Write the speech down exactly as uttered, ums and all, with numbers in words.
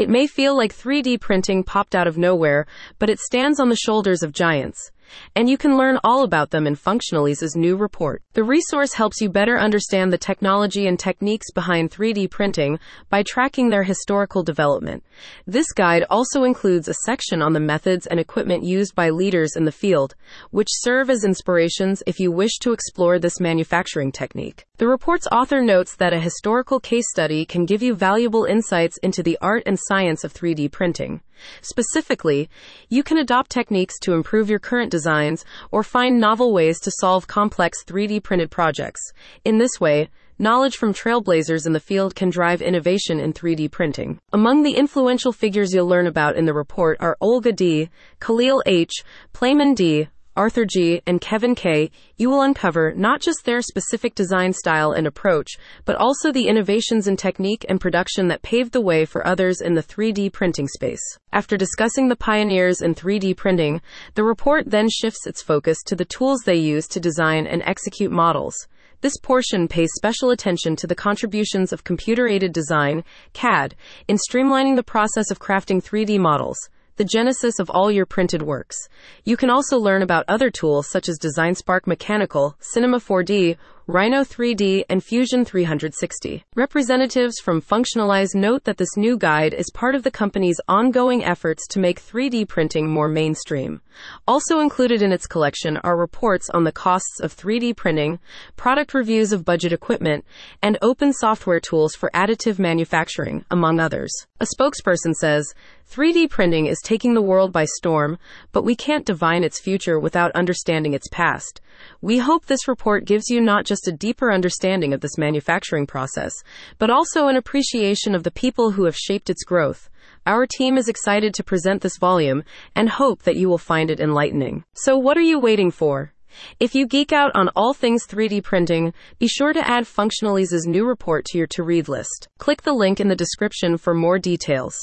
It may feel like three D printing popped out of nowhere, but it stands on the shoulders of giants. And you can learn all about them in Functionalize's new report. The resource helps you better understand the technology and techniques behind three D printing by tracking their historical development. This guide also includes a section on the methods and equipment used by leaders in the field, which serve as inspirations if you wish to explore this manufacturing technique. The report's author notes that a historical case study can give you valuable insights into the art and science of three D printing. Specifically, you can adopt techniques to improve your current designs or find novel ways to solve complex three D printed projects. In this way, knowledge from trailblazers in the field can drive innovation in three D printing. Among the influential figures you'll learn about in the report are Olga D., Khalil H., Playman D., Arthur G., and Kevin K. You will uncover not just their specific design style and approach, but also the innovations in technique and production that paved the way for others in the three D printing space. After discussing the pioneers in three D printing, the report then shifts its focus to the tools they use to design and execute models. This portion pays special attention to the contributions of computer-aided design, C A D, in streamlining the process of crafting three D models, the genesis of all your printed works. You can also learn about other tools such as DesignSpark Mechanical, Cinema four D, Rhino three D, and Fusion three sixty. Representatives from Functionalize note that this new guide is part of the company's ongoing efforts to make three D printing more mainstream. Also included in its collection are reports on the costs of three D printing, product reviews of budget equipment, and open software tools for additive manufacturing, among others. A spokesperson says, "three D printing is taking the world by storm, but we can't divine its future without understanding its past. We hope this report gives you not just a deeper understanding of this manufacturing process, but also an appreciation of the people who have shaped its growth. Our team is excited to present this volume and hope that you will find it enlightening." So what are you waiting for? If you geek out on all things three D printing, be sure to add Functionalize's new report to your to-read list. Click the link in the description for more details.